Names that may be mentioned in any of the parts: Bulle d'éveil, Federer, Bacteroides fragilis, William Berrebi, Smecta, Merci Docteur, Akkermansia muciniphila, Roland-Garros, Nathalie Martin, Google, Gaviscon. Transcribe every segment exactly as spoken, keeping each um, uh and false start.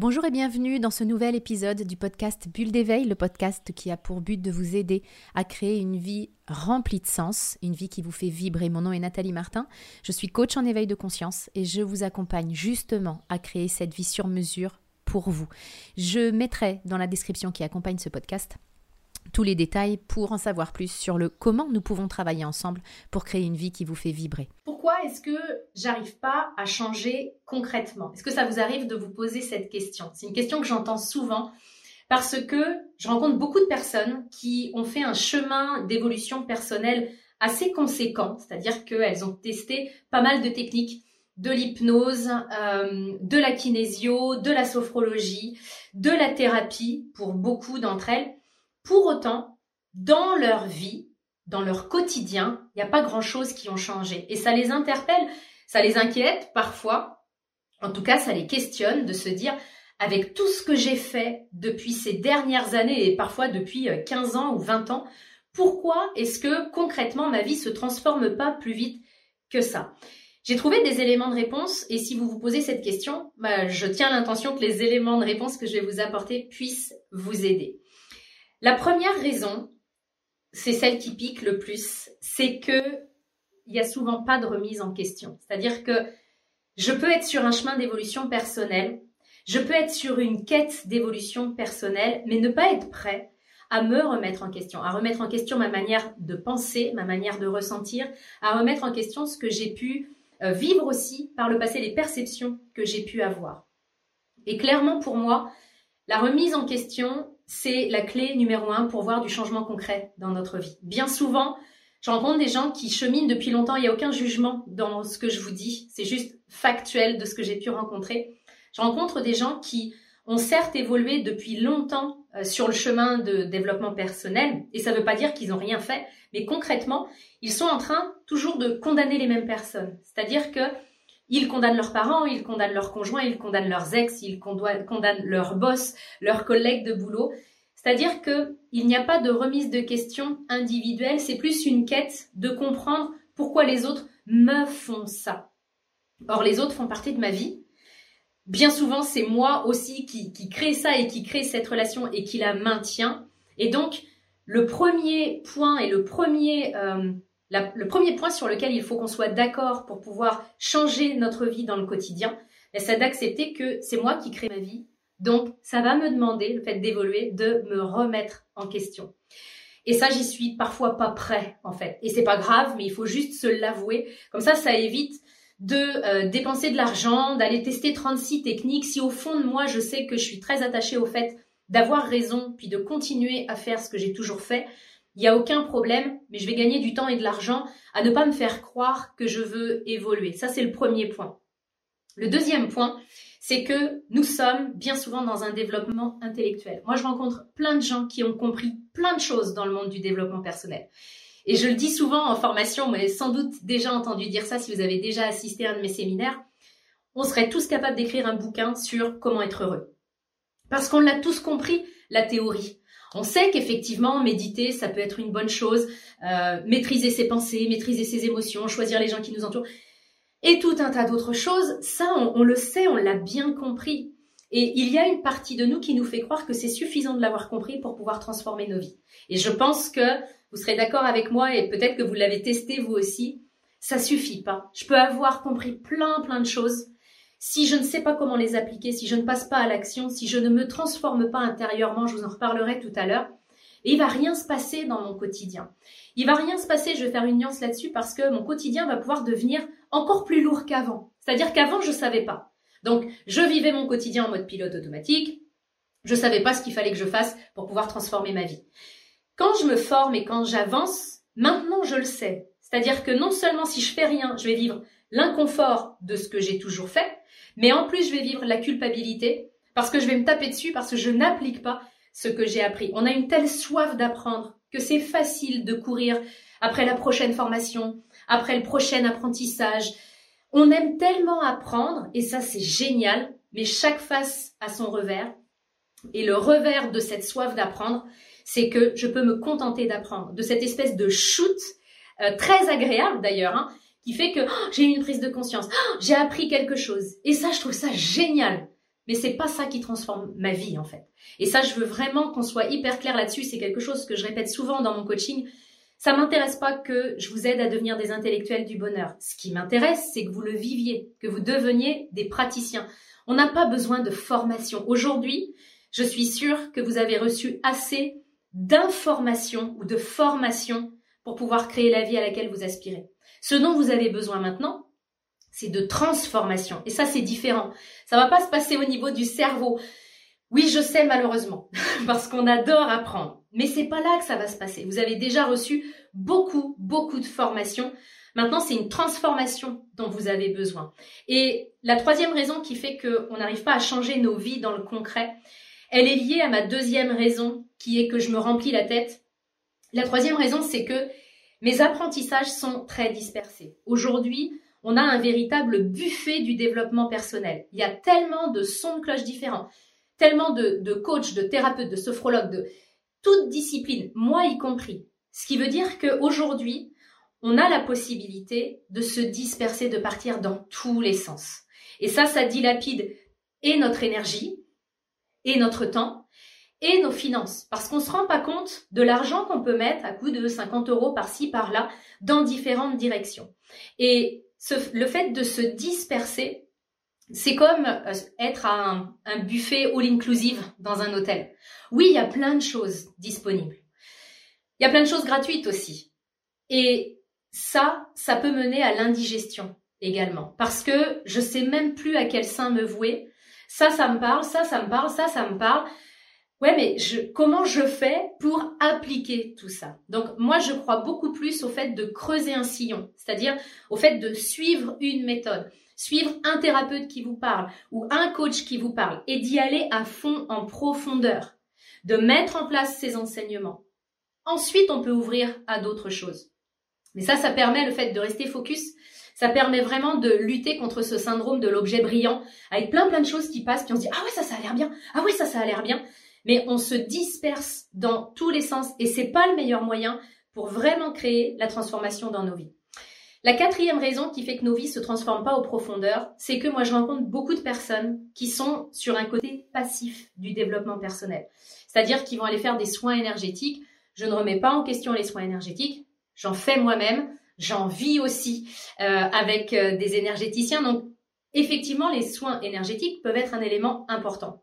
Bonjour et bienvenue dans ce nouvel épisode du podcast Bulle d'éveil, le podcast qui a pour but de vous aider à créer une vie remplie de sens, une vie qui vous fait vibrer. Mon nom est Nathalie Martin, je suis coach en éveil de conscience et je vous accompagne justement à créer cette vie sur mesure pour vous. Je mettrai dans la description qui accompagne ce podcast tous les détails pour en savoir plus sur le comment nous pouvons travailler ensemble pour créer une vie qui vous fait vibrer. Pourquoi est-ce que j'arrive pas à changer concrètement? Est-ce que ça vous arrive de vous poser cette question? C'est une question que j'entends souvent parce que je rencontre beaucoup de personnes qui ont fait un chemin d'évolution personnelle assez conséquent, c'est-à-dire qu'elles ont testé pas mal de techniques, de l'hypnose, euh, de la kinésio, de la sophrologie, de la thérapie pour beaucoup d'entre elles. Pour autant, dans leur vie, dans leur quotidien, il n'y a pas grand-chose qui ont changé. Et ça les interpelle, ça les inquiète parfois. En tout cas, ça les questionne de se dire, avec tout ce que j'ai fait depuis ces dernières années et parfois depuis quinze ans ou vingt ans, pourquoi est-ce que concrètement ma vie ne se transforme pas plus vite que ça ? J'ai trouvé des éléments de réponse et si vous vous posez cette question, bah, je tiens l'intention que les éléments de réponse que je vais vous apporter puissent vous aider. La première raison, c'est celle qui pique le plus, c'est qu'il n'y a souvent pas de remise en question. C'est-à-dire que je peux être sur un chemin d'évolution personnelle, je peux être sur une quête d'évolution personnelle, mais ne pas être prêt à me remettre en question, à remettre en question ma manière de penser, ma manière de ressentir, à remettre en question ce que j'ai pu vivre aussi par le passé, les perceptions que j'ai pu avoir. Et clairement pour moi, la remise en question, c'est la clé numéro un pour voir du changement concret dans notre vie. Bien souvent, je rencontre des gens qui cheminent depuis longtemps. Il n'y a aucun jugement dans ce que je vous dis. C'est juste factuel de ce que j'ai pu rencontrer. Je rencontre des gens qui ont certes évolué depuis longtemps sur le chemin de développement personnel. Et ça ne veut pas dire qu'ils n'ont rien fait. Mais concrètement, ils sont en train toujours de condamner les mêmes personnes. C'est-à-dire que ils condamnent leurs parents, ils condamnent leurs conjoints, ils condamnent leurs ex, ils condamnent leurs boss, leurs collègues de boulot. C'est-à-dire qu'il n'y a pas de remise de questions individuelle, c'est plus une quête de comprendre pourquoi les autres me font ça. Or, les autres font partie de ma vie. Bien souvent, c'est moi aussi qui, qui crée ça et qui crée cette relation et qui la maintient. Et donc, le premier point et le premier... Euh, La, le premier point sur lequel il faut qu'on soit d'accord pour pouvoir changer notre vie dans le quotidien, c'est d'accepter que c'est moi qui crée ma vie. Donc, ça va me demander, le fait d'évoluer, de me remettre en question. Et ça, j'y suis parfois pas prêt, en fait. Et c'est pas grave, mais il faut juste se l'avouer. Comme ça, ça évite de euh, dépenser de l'argent, d'aller tester trente-six techniques. Si au fond de moi, je sais que je suis très attachée au fait d'avoir raison, puis de continuer à faire ce que j'ai toujours fait, il n'y a aucun problème, mais je vais gagner du temps et de l'argent à ne pas me faire croire que je veux évoluer. Ça, c'est le premier point. Le deuxième point, c'est que nous sommes bien souvent dans un développement intellectuel. Moi, je rencontre plein de gens qui ont compris plein de choses dans le monde du développement personnel. Et je le dis souvent en formation, vous avez sans doute déjà entendu dire ça si vous avez déjà assisté à un de mes séminaires. On serait tous capables d'écrire un bouquin sur comment être heureux. Parce qu'on l'a tous compris, la théorie. On sait qu'effectivement, méditer, ça peut être une bonne chose, euh, maîtriser ses pensées, maîtriser ses émotions, choisir les gens qui nous entourent, et tout un tas d'autres choses, ça, on, on le sait, on l'a bien compris. Et il y a une partie de nous qui nous fait croire que c'est suffisant de l'avoir compris pour pouvoir transformer nos vies. Et je pense que vous serez d'accord avec moi, et peut-être que vous l'avez testé vous aussi, ça suffit pas. Je peux avoir compris plein, plein de choses. Si je ne sais pas comment les appliquer, si je ne passe pas à l'action, si je ne me transforme pas intérieurement, je vous en reparlerai tout à l'heure, et il va rien se passer dans mon quotidien. Il va rien se passer, je vais faire une nuance là-dessus, parce que mon quotidien va pouvoir devenir encore plus lourd qu'avant. C'est-à-dire qu'avant, je ne savais pas. Donc, je vivais mon quotidien en mode pilote automatique, je ne savais pas ce qu'il fallait que je fasse pour pouvoir transformer ma vie. Quand je me forme et quand j'avance, maintenant je le sais. C'est-à-dire que non seulement si je fais rien, je vais vivre l'inconfort de ce que j'ai toujours fait, mais en plus, je vais vivre la culpabilité parce que je vais me taper dessus, parce que je n'applique pas ce que j'ai appris. On a une telle soif d'apprendre que c'est facile de courir après la prochaine formation, après le prochain apprentissage. On aime tellement apprendre et ça, c'est génial, mais chaque face a son revers. Et le revers de cette soif d'apprendre, c'est que je peux me contenter d'apprendre, de cette espèce de shoot, euh, très agréable d'ailleurs, hein, qui fait que oh, j'ai eu une prise de conscience, oh, j'ai appris quelque chose. Et ça, je trouve ça génial. mais c'est pas ça qui transforme ma vie en fait. Et ça, je veux vraiment qu'on soit hyper clair là-dessus, c'est quelque chose que je répète souvent dans mon coaching. Ça m'intéresse pas que je vous aide à devenir des intellectuels du bonheur. Ce qui m'intéresse, c'est que vous le viviez, que vous deveniez des praticiens. On n'a pas besoin de formation. Aujourd'hui, je suis sûre que vous avez reçu assez d'informations ou de formations pour pouvoir créer la vie à laquelle vous aspirez. Ce dont vous avez besoin maintenant, c'est de transformation. Et ça, c'est différent. Ça ne va pas se passer au niveau du cerveau. Oui, je sais malheureusement, parce qu'on adore apprendre, mais c'est pas là que ça va se passer. Vous avez déjà reçu beaucoup, beaucoup de formations. Maintenant, c'est une transformation dont vous avez besoin. Et la troisième raison qui fait qu'on n'arrive pas à changer nos vies dans le concret, elle est liée à ma deuxième raison, qui est que je me remplis la tête. La troisième raison, c'est que mes apprentissages sont très dispersés. Aujourd'hui, on a un véritable buffet du développement personnel. Il y a tellement de sons de cloche différents. Tellement de, de coachs, de thérapeutes, de sophrologues, de toute discipline, moi y compris. Ce qui veut dire qu'aujourd'hui, on a la possibilité de se disperser, de partir dans tous les sens. Et ça, ça dilapide et notre énergie, et notre temps, et nos finances. Parce qu'on ne se rend pas compte de l'argent qu'on peut mettre à coup de cinquante euros par-ci, par-là, dans différentes directions. Et ce, le fait de se disperser, c'est comme être à un, un buffet all-inclusive dans un hôtel. Oui, il y a plein de choses disponibles. Il y a plein de choses gratuites aussi. Et ça, ça peut mener à l'indigestion également. Parce que je sais même plus à quel sein me vouer. Ça, ça me parle, ça, ça me parle, ça, ça me parle. Ouais, mais je, comment je fais pour appliquer tout ça? Donc, moi, je crois beaucoup plus au fait de creuser un sillon, c'est-à-dire au fait de suivre une méthode, suivre un thérapeute qui vous parle ou un coach qui vous parle et d'y aller à fond en profondeur, de mettre en place ces enseignements. Ensuite, on peut ouvrir à d'autres choses. Mais ça, ça permet le fait de rester focus, ça permet vraiment de lutter contre ce syndrome de l'objet brillant avec plein plein de choses qui passent puis on se dit « Ah ouais, ça, ça a l'air bien. Ah oui, ça, ça a l'air bien. » Mais on se disperse dans tous les sens et c'est pas le meilleur moyen pour vraiment créer la transformation dans nos vies. La quatrième raison qui fait que nos vies se transforment pas aux profondeurs, c'est que moi je rencontre beaucoup de personnes qui sont sur un côté passif du développement personnel. C'est-à-dire qu'ils vont aller faire des soins énergétiques. Je ne remets pas en question les soins énergétiques, j'en fais moi-même, j'en vis aussi euh, avec euh, des énergéticiens. Donc effectivement, les soins énergétiques peuvent être un élément important.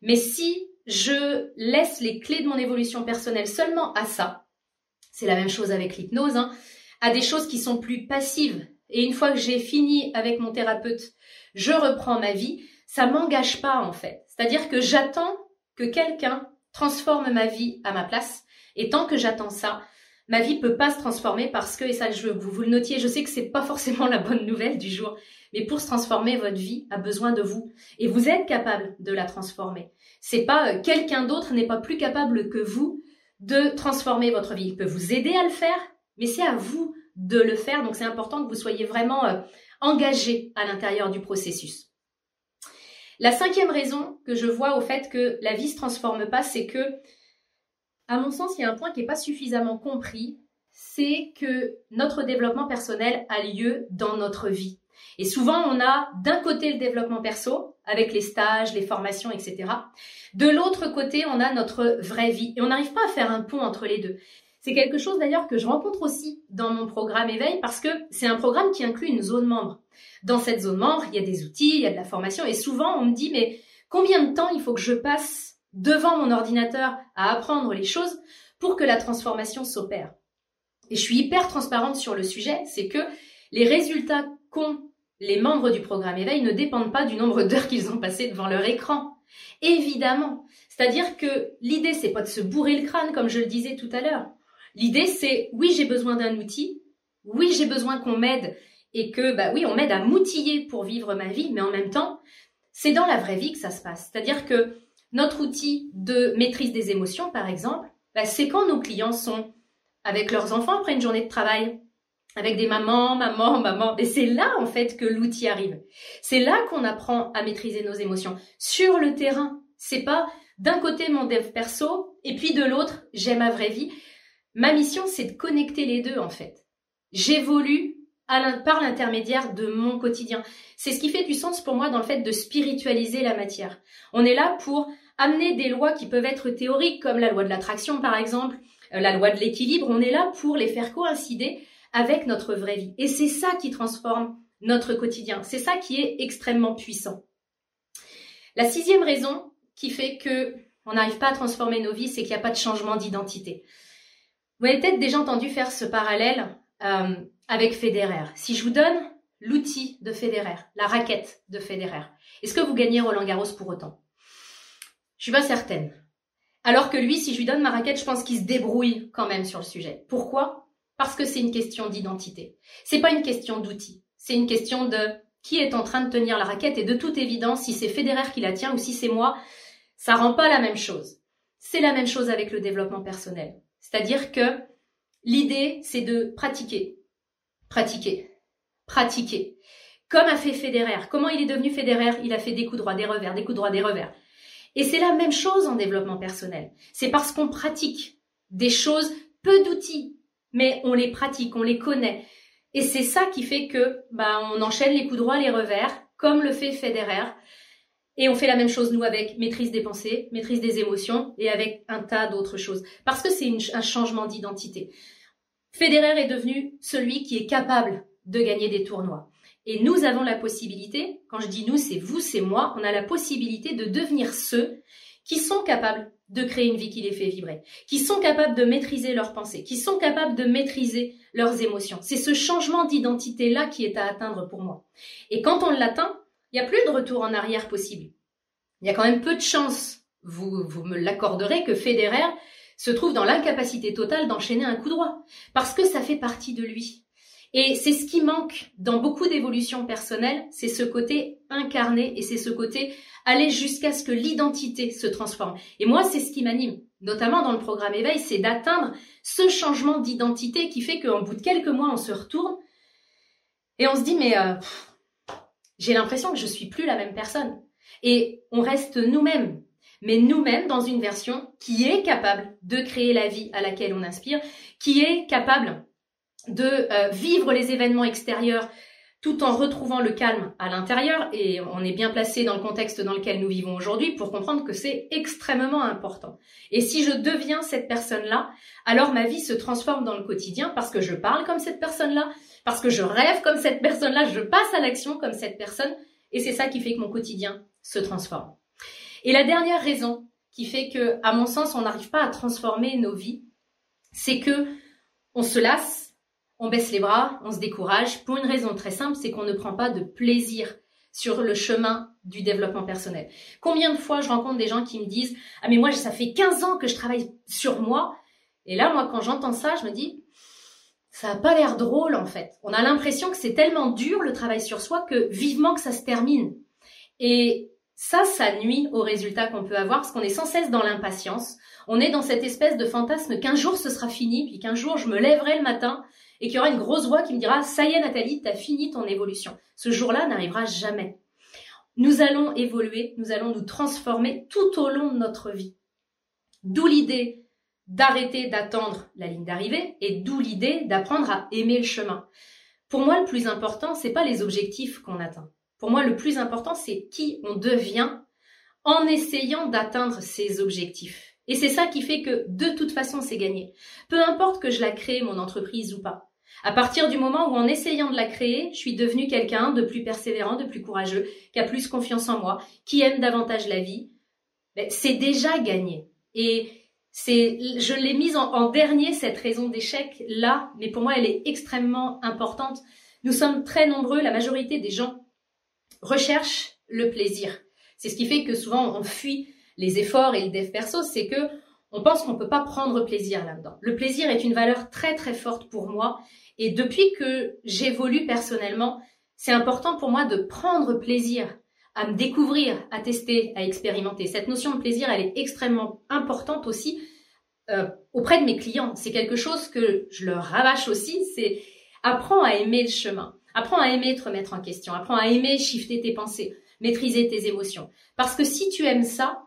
Mais si je laisse les clés de mon évolution personnelle seulement à ça. C'est la même chose avec l'hypnose, hein, à des choses qui sont plus passives. Et une fois que j'ai fini avec mon thérapeute, je reprends ma vie. Ça ne m'engage pas en fait. C'est-à-dire que j'attends que quelqu'un transforme ma vie à ma place. Et tant que j'attends ça, ma vie ne peut pas se transformer parce que, et ça je veux que vous le notiez, je sais que ce n'est pas forcément la bonne nouvelle du jour, mais pour se transformer, votre vie a besoin de vous. Et vous êtes capable de la transformer. C'est pas euh, quelqu'un d'autre n'est pas plus capable que vous de transformer votre vie. Il peut vous aider à le faire, mais c'est à vous de le faire. Donc, c'est important que vous soyez vraiment euh, engagé à l'intérieur du processus. La cinquième raison que je vois au fait que la vie se transforme pas, c'est que, à mon sens, il y a un point qui n'est pas suffisamment compris, c'est que notre développement personnel a lieu dans notre vie. Et souvent, on a d'un côté le développement perso, avec les stages, les formations, et cetera. De l'autre côté, on a notre vraie vie. Et on n'arrive pas à faire un pont entre les deux. C'est quelque chose d'ailleurs que je rencontre aussi dans mon programme Éveil parce que c'est un programme qui inclut une zone membre. Dans cette zone membre, il y a des outils, il y a de la formation. Et souvent, on me dit, mais combien de temps il faut que je passe devant mon ordinateur à apprendre les choses pour que la transformation s'opère? Et je suis hyper transparente sur le sujet. C'est que les résultats qu'ont les membres du programme Éveil ne dépendent pas du nombre d'heures qu'ils ont passées devant leur écran. Évidemment. C'est-à-dire que l'idée, c'est pas de se bourrer le crâne, comme je le disais tout à l'heure. L'idée, c'est, oui, j'ai besoin d'un outil. Oui, j'ai besoin qu'on m'aide et que, bah oui, on m'aide à m'outiller pour vivre ma vie. Mais en même temps, c'est dans la vraie vie que ça se passe. C'est-à-dire que notre outil de maîtrise des émotions, par exemple, bah, c'est quand nos clients sont avec leurs enfants après une journée de travail. Avec des mamans, maman, maman. Et c'est là, en fait, que l'outil arrive. C'est là qu'on apprend à maîtriser nos émotions. Sur le terrain. C'est pas d'un côté mon dev perso et puis de l'autre, j'ai ma vraie vie. Ma mission, c'est de connecter les deux, en fait. J'évolue à par l'intermédiaire de mon quotidien. C'est ce qui fait du sens pour moi dans le fait de spiritualiser la matière. On est là pour amener des lois qui peuvent être théoriques, comme la loi de l'attraction par exemple, la loi de l'équilibre, on est là pour les faire coïncider avec notre vraie vie. Et c'est ça qui transforme notre quotidien. C'est ça qui est extrêmement puissant. La sixième raison qui fait qu'on n'arrive pas à transformer nos vies, c'est qu'il n'y a pas de changement d'identité. Vous avez peut-être déjà entendu faire ce parallèle euh, avec Federer. Si je vous donne l'outil de Federer, la raquette de Federer, est-ce que vous gagnez Roland-Garros pour autant? Je suis pas certaine. Alors que lui, si je lui donne ma raquette, je pense qu'il se débrouille quand même sur le sujet. Pourquoi? Parce que c'est une question d'identité. C'est pas une question d'outil. C'est une question de qui est en train de tenir la raquette. Et de toute évidence, si c'est Federer qui la tient ou si c'est moi, ça rend pas la même chose. C'est la même chose avec le développement personnel. C'est-à-dire que l'idée, c'est de pratiquer, pratiquer, pratiquer. Comme a fait Federer. Comment il est devenu Federer? Il a fait des coups droits, des revers, des coups droits, des revers. Et c'est la même chose en développement personnel. C'est parce qu'on pratique des choses, peu d'outils, mais on les pratique, on les connaît. Et c'est ça qui fait que bah, on enchaîne les coups droits, les revers, comme le fait Federer. Et on fait la même chose, nous, avec maîtrise des pensées, maîtrise des émotions et avec un tas d'autres choses. Parce que c'est un changement d'identité. Federer est devenu celui qui est capable de gagner des tournois. Et nous avons la possibilité, quand je dis nous, c'est vous, c'est moi, on a la possibilité de devenir ceux qui sont capables de créer une vie qui les fait vibrer, qui sont capables de maîtriser leurs pensées, qui sont capables de maîtriser leurs émotions. C'est ce changement d'identité-là qui est à atteindre pour moi. Et quand on l'atteint, il n'y a plus de retour en arrière possible. Il y a quand même peu de chances, vous, vous me l'accorderez, que Federer se trouve dans l'incapacité totale d'enchaîner un coup droit, parce que ça fait partie de lui. Et c'est ce qui manque dans beaucoup d'évolutions personnelles, c'est ce côté incarné et c'est ce côté aller jusqu'à ce que l'identité se transforme. Et moi, c'est ce qui m'anime, notamment dans le programme Éveil, c'est d'atteindre ce changement d'identité qui fait qu'en bout de quelques mois, on se retourne et on se dit « mais euh, j'ai l'impression que je suis plus la même personne ». Et on reste nous-mêmes, mais nous-mêmes dans une version qui est capable de créer la vie à laquelle on inspire, qui est capable de vivre les événements extérieurs tout en retrouvant le calme à l'intérieur. Et on est bien placé dans le contexte dans lequel nous vivons aujourd'hui pour comprendre que c'est extrêmement important. Et si je deviens cette personne-là, alors ma vie se transforme dans le quotidien parce que je parle comme cette personne-là, parce que je rêve comme cette personne-là, je passe à l'action comme cette personne. Et c'est ça qui fait que mon quotidien se transforme. Et la dernière raison qui fait que, à mon sens, on n'arrive pas à transformer nos vies, c'est que on se lasse, on baisse les bras, on se décourage, pour une raison très simple, c'est qu'on ne prend pas de plaisir sur le chemin du développement personnel. Combien de fois je rencontre des gens qui me disent « Ah mais moi, ça fait quinze ans que je travaille sur moi. » Et là, moi, quand j'entends ça, je me dis « Ça n'a pas l'air drôle, en fait. » On a l'impression que c'est tellement dur, le travail sur soi, que vivement que ça se termine. Et ça, ça nuit aux résultats qu'on peut avoir, parce qu'on est sans cesse dans l'impatience. On est dans cette espèce de fantasme qu'un jour, ce sera fini, puis qu'un jour, je me lèverai le matin et qu'il y aura une grosse voix qui me dira « Ça y est Nathalie, t'as fini ton évolution. » Ce jour-là n'arrivera jamais. Nous allons évoluer, nous allons nous transformer tout au long de notre vie. D'où l'idée d'arrêter d'attendre la ligne d'arrivée et d'où l'idée d'apprendre à aimer le chemin. Pour moi, le plus important, c'est pas les objectifs qu'on atteint. Pour moi, le plus important, c'est qui on devient en essayant d'atteindre ses objectifs. Et c'est ça qui fait que de toute façon, c'est gagné. Peu importe que je la crée, mon entreprise ou pas. À partir du moment où, en essayant de la créer, je suis devenue quelqu'un de plus persévérant, de plus courageux, qui a plus confiance en moi, qui aime davantage la vie, ben, c'est déjà gagné. Et c'est, je l'ai mise en, en dernier, cette raison d'échec, là, mais pour moi, elle est extrêmement importante. Nous sommes très nombreux, la majorité des gens recherchent le plaisir. C'est ce qui fait que souvent, on fuit les efforts et le dev perso, c'est que on pense qu'on ne peut pas prendre plaisir là-dedans. Le plaisir est une valeur très très forte pour moi. Et depuis que j'évolue personnellement, c'est important pour moi de prendre plaisir à me découvrir, à tester, à expérimenter. Cette notion de plaisir, elle est extrêmement importante aussi euh, auprès de mes clients. C'est quelque chose que je leur rabâche aussi, c'est apprends à aimer le chemin, apprends à aimer te remettre en question, apprends à aimer shifter tes pensées, maîtriser tes émotions. Parce que si tu aimes ça,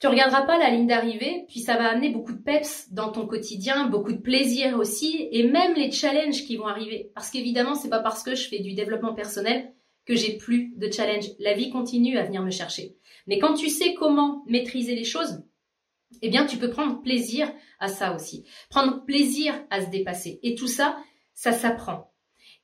Tu regarderas pas la ligne d'arrivée, puis ça va amener beaucoup de peps dans ton quotidien, beaucoup de plaisir aussi, et même les challenges qui vont arriver. Parce qu'évidemment, c'est pas parce que je fais du développement personnel que j'ai plus de challenge. La vie continue à venir me chercher. Mais quand tu sais comment maîtriser les choses, eh bien, tu peux prendre plaisir à ça aussi. Prendre plaisir à se dépasser. Et tout ça, ça s'apprend.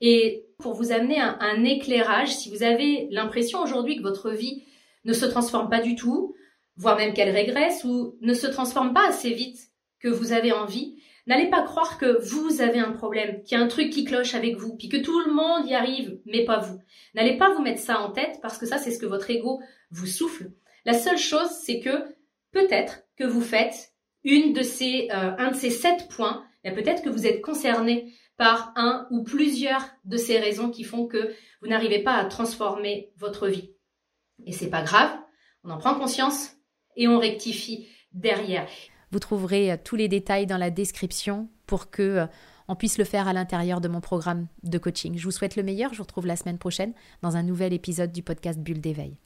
Et pour vous amener un, un éclairage, si vous avez l'impression aujourd'hui que votre vie ne se transforme pas du tout, voire même qu'elle régresse ou ne se transforme pas assez vite que vous avez envie, n'allez pas croire que vous avez un problème, qu'il y a un truc qui cloche avec vous, puis que tout le monde y arrive, mais pas vous. N'allez pas vous mettre ça en tête parce que ça, c'est ce que votre ego vous souffle. La seule chose, c'est que peut-être que vous faites une de ces, euh, un de ces sept points, mais peut-être que vous êtes concerné par un ou plusieurs de ces raisons qui font que vous n'arrivez pas à transformer votre vie. Et c'est pas grave, on en prend conscience, et on rectifie derrière. Vous trouverez tous les détails dans la description pour que on puisse le faire à l'intérieur de mon programme de coaching. Je vous souhaite le meilleur, je vous retrouve la semaine prochaine dans un nouvel épisode du podcast Bulle d'éveil.